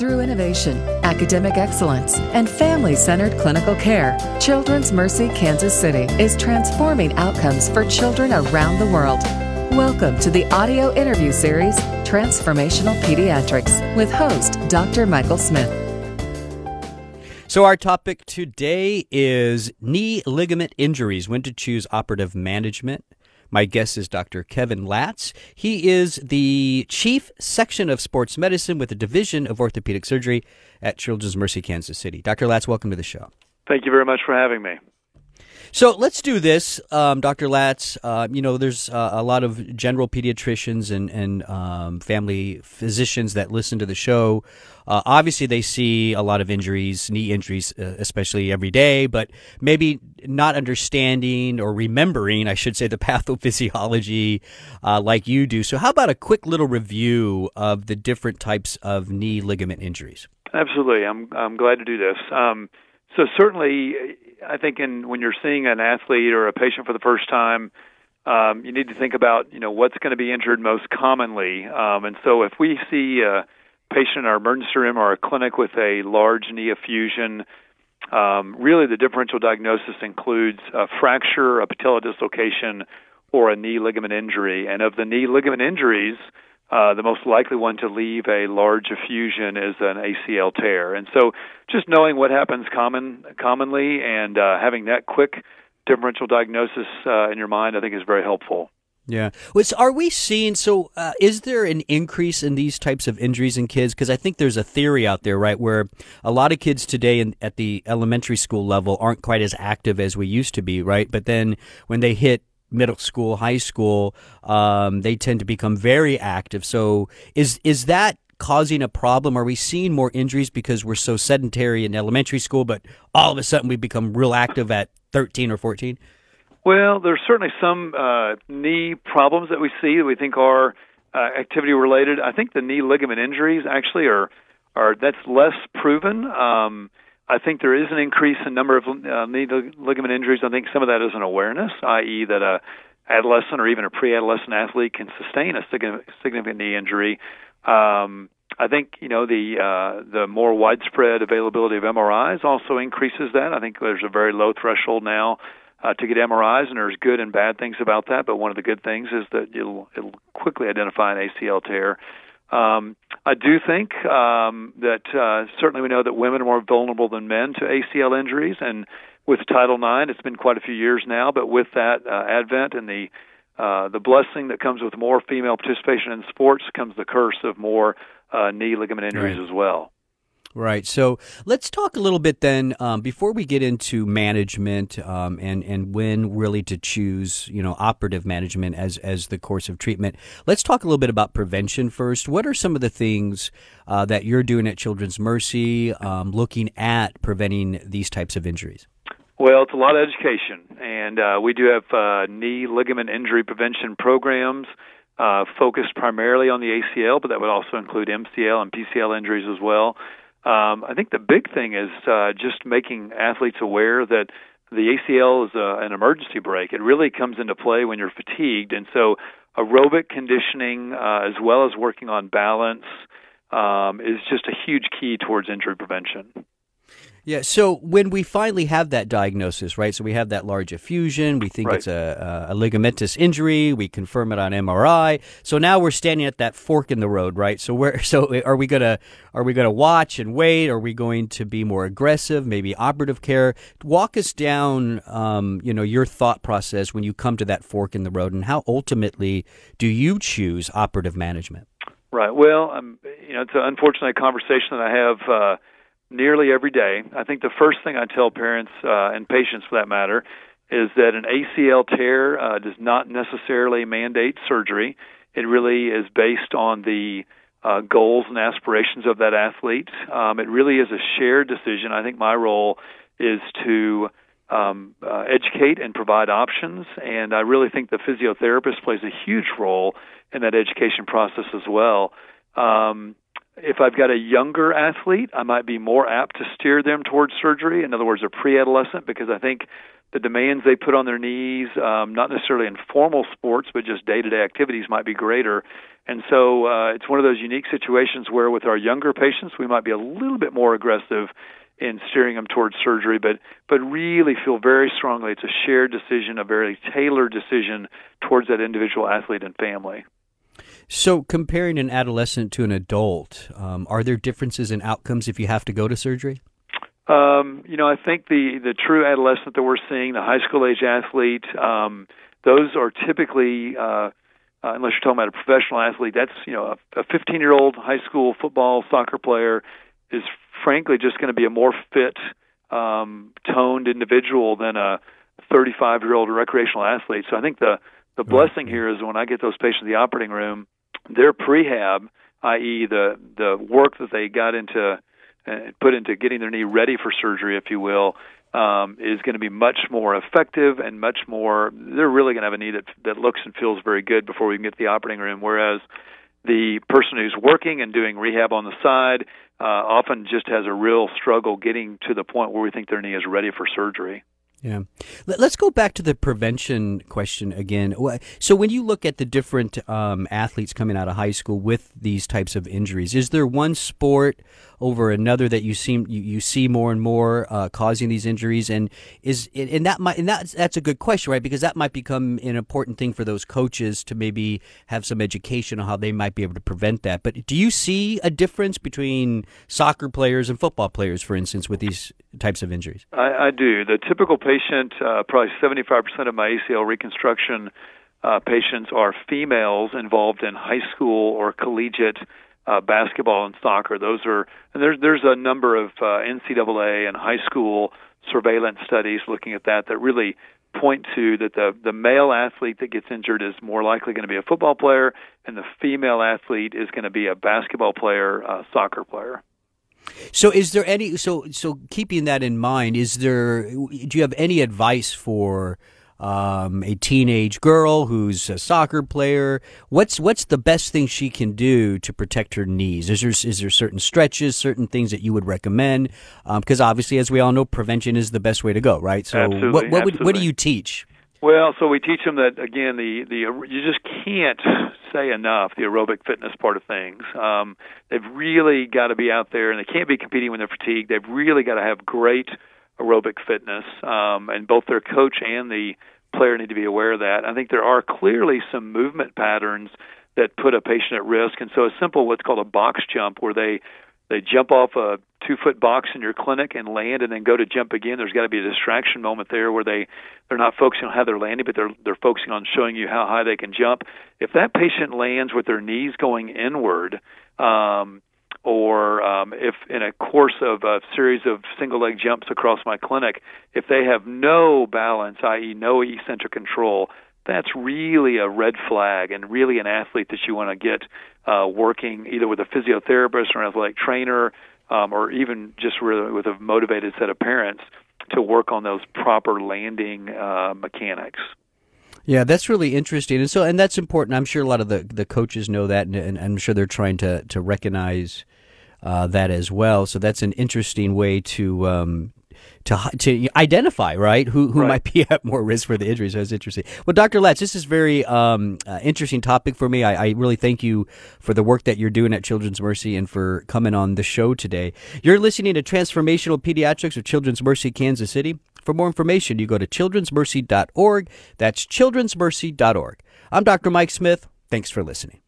Through innovation, academic excellence, and family-centered clinical care, Children's Mercy Kansas City is transforming outcomes for children around the world. Welcome to the audio interview series, Transformational Pediatrics, with host Dr. Michael Smith. So our topic today is knee ligament injuries, when to choose operative management. My guest is Dr. Kevin Latz. He is the Chief Section of Sports Medicine with the Division of Orthopedic Surgery at Children's Mercy Kansas City. Dr. Latz, welcome to the show. Thank you very much for having me. So let's do this, Dr. Latz. There's a lot of general pediatricians and family physicians that listen to the show. Obviously, they see a lot of injuries, knee injuries, especially every day, but maybe not understanding or remembering, I should say, the pathophysiology like you do. So how about a quick little review of the different types of knee ligament injuries? Absolutely. I'm glad to do this. So certainly, I think when you're seeing an athlete or a patient for the first time, you need to think about what's going to be injured most commonly. And so if we see a patient in our emergency room or a clinic with a large knee effusion, really the differential diagnosis includes a fracture, a patella dislocation, or a knee ligament injury. And of the knee ligament injuries, the most likely one to leave a large effusion is an ACL tear. And so just knowing what happens commonly and having that quick differential diagnosis in your mind, I think, is very helpful. Yeah. Is there an increase in these types of injuries in kids? Because I think there's a theory out there, right, where a lot of kids today at the elementary school level aren't quite as active as we used to be, right? But then when they hit middle school, high school, they tend to become very active. So is that causing a problem? Are we seeing more injuries because we're so sedentary in elementary school, but all of a sudden we become real active at 13 or 14? Well, there's certainly some knee problems that we see that we think are activity related. I think the knee ligament injuries actually are that's less proven. I think there is an increase in number of knee ligament injuries. I think some of that is an awareness, i.e. that a adolescent or even a pre-adolescent athlete can sustain a significant knee injury. I think the more widespread availability of MRIs also increases that. I think there's a very low threshold now to get MRIs, and there's good and bad things about that. But one of the good things is that it'll quickly identify an ACL tear. I do think that certainly we know that women are more vulnerable than men to ACL injuries, and with Title IX, it's been quite a few years now, but with that advent and the blessing that comes with more female participation in sports comes the curse of more knee ligament injuries as well. Right. So let's talk a little bit then before we get into management and when really to choose, operative management as the course of treatment. Let's talk a little bit about prevention first. What are some of the things that you're doing at Children's Mercy looking at preventing these types of injuries? Well, it's a lot of education, and we do have knee ligament injury prevention programs focused primarily on the ACL, but that would also include MCL and PCL injuries as well. I think the big thing is just making athletes aware that the ACL is an emergency break. It really comes into play when you're fatigued. And so aerobic conditioning as well as working on balance is just a huge key towards injury prevention. Yeah, so when we finally have that diagnosis, right, so we have that large effusion, we think it's a ligamentous injury, we confirm it on MRI, so now we're standing at that fork in the road, right? So are we gonna watch and wait? Are we going to be more aggressive, maybe operative care? Walk us down, your thought process when you come to that fork in the road, and how ultimately do you choose operative management? Right, well, it's an unfortunate conversation that I have nearly every day. I think the first thing I tell parents and patients, for that matter, is that an ACL tear does not necessarily mandate surgery. It really is based on the goals and aspirations of that athlete. It really is a shared decision. I think my role is to educate and provide options, and I really think the physiotherapist plays a huge role in that education process as well. If I've got a younger athlete, I might be more apt to steer them towards surgery, in other words, a pre-adolescent, because I think the demands they put on their knees, not necessarily in formal sports, but just day-to-day activities might be greater. And so it's one of those unique situations where with our younger patients, we might be a little bit more aggressive in steering them towards surgery, but really feel very strongly it's a shared decision, a very tailored decision towards that individual athlete and family. So comparing an adolescent to an adult, are there differences in outcomes if you have to go to surgery? I think the true adolescent that we're seeing, the high school age athlete, those are typically, unless you're talking about a professional athlete, that's, a 15-year-old high school football, soccer player is frankly just going to be a more fit, toned individual than a 35-year-old recreational athlete. So I think the blessing here is when I get those patients in the operating room, their prehab, i.e. the work that they got into and put into getting their knee ready for surgery, if you will, is going to be much more effective and much more, they're really going to have a knee that looks and feels very good before we can get to the operating room, whereas the person who's working and doing rehab on the side often just has a real struggle getting to the point where we think their knee is ready for surgery. Yeah. Let's go back to the prevention question again. So when you look at the different athletes coming out of high school with these types of injuries, is there one sport over another that you see more and more causing these injuries? And that's a good question, right? Because that might become an important thing for those coaches to maybe have some education on how they might be able to prevent that. But do you see a difference between soccer players and football players, for instance, with these types of injuries? I do. The typical patient, probably 75% of my ACL reconstruction patients are females involved in high school or collegiate basketball and soccer. Those are, and there's a number of NCAA and high school surveillance studies looking at that really point to that the male athlete that gets injured is more likely going to be a football player, and the female athlete is going to be a basketball player, soccer player. So is there any, so keeping that in mind, do you have any advice for a teenage girl who's a soccer player? What's the best thing she can do to protect her knees? Is there certain stretches, certain things that you would recommend? Because obviously, as we all know, prevention is the best way to go, right? So absolutely, what do you teach? Well, so we teach them that, again, you just can't say enough, the aerobic fitness part of things. They've really got to be out there, and they can't be competing when they're fatigued. They've really got to have great aerobic fitness, and both their coach and the player need to be aware of that. I think there are clearly some movement patterns that put a patient at risk, and so a simple what's called a box jump, where they jump off a 2-foot box in your clinic and land and then go to jump again. There's got to be a distraction moment there where they're not focusing on how they're landing, but they're focusing on showing you how high they can jump. If that patient lands with their knees going inward, or if in a course of a series of single-leg jumps across my clinic, if they have no balance, i.e. no eccentric control, that's really a red flag and really an athlete that you want to get working either with a physiotherapist or an athletic trainer, or even just really with a motivated set of parents to work on those proper landing mechanics. Yeah, that's really interesting. And so, and that's important. I'm sure a lot of the coaches know that, and I'm sure they're trying to recognize that as well. So that's an interesting way to identify, right, who might be at more risk for the injuries. That's interesting. Well, Dr. Latz, this is very interesting topic for me. I really thank you for the work that you're doing at Children's Mercy and for coming on the show today. You're listening to Transformational Pediatrics with Children's Mercy Kansas City. For more information, you go to childrensmercy.org. That's childrensmercy.org. I'm Dr. Mike Smith. Thanks for listening.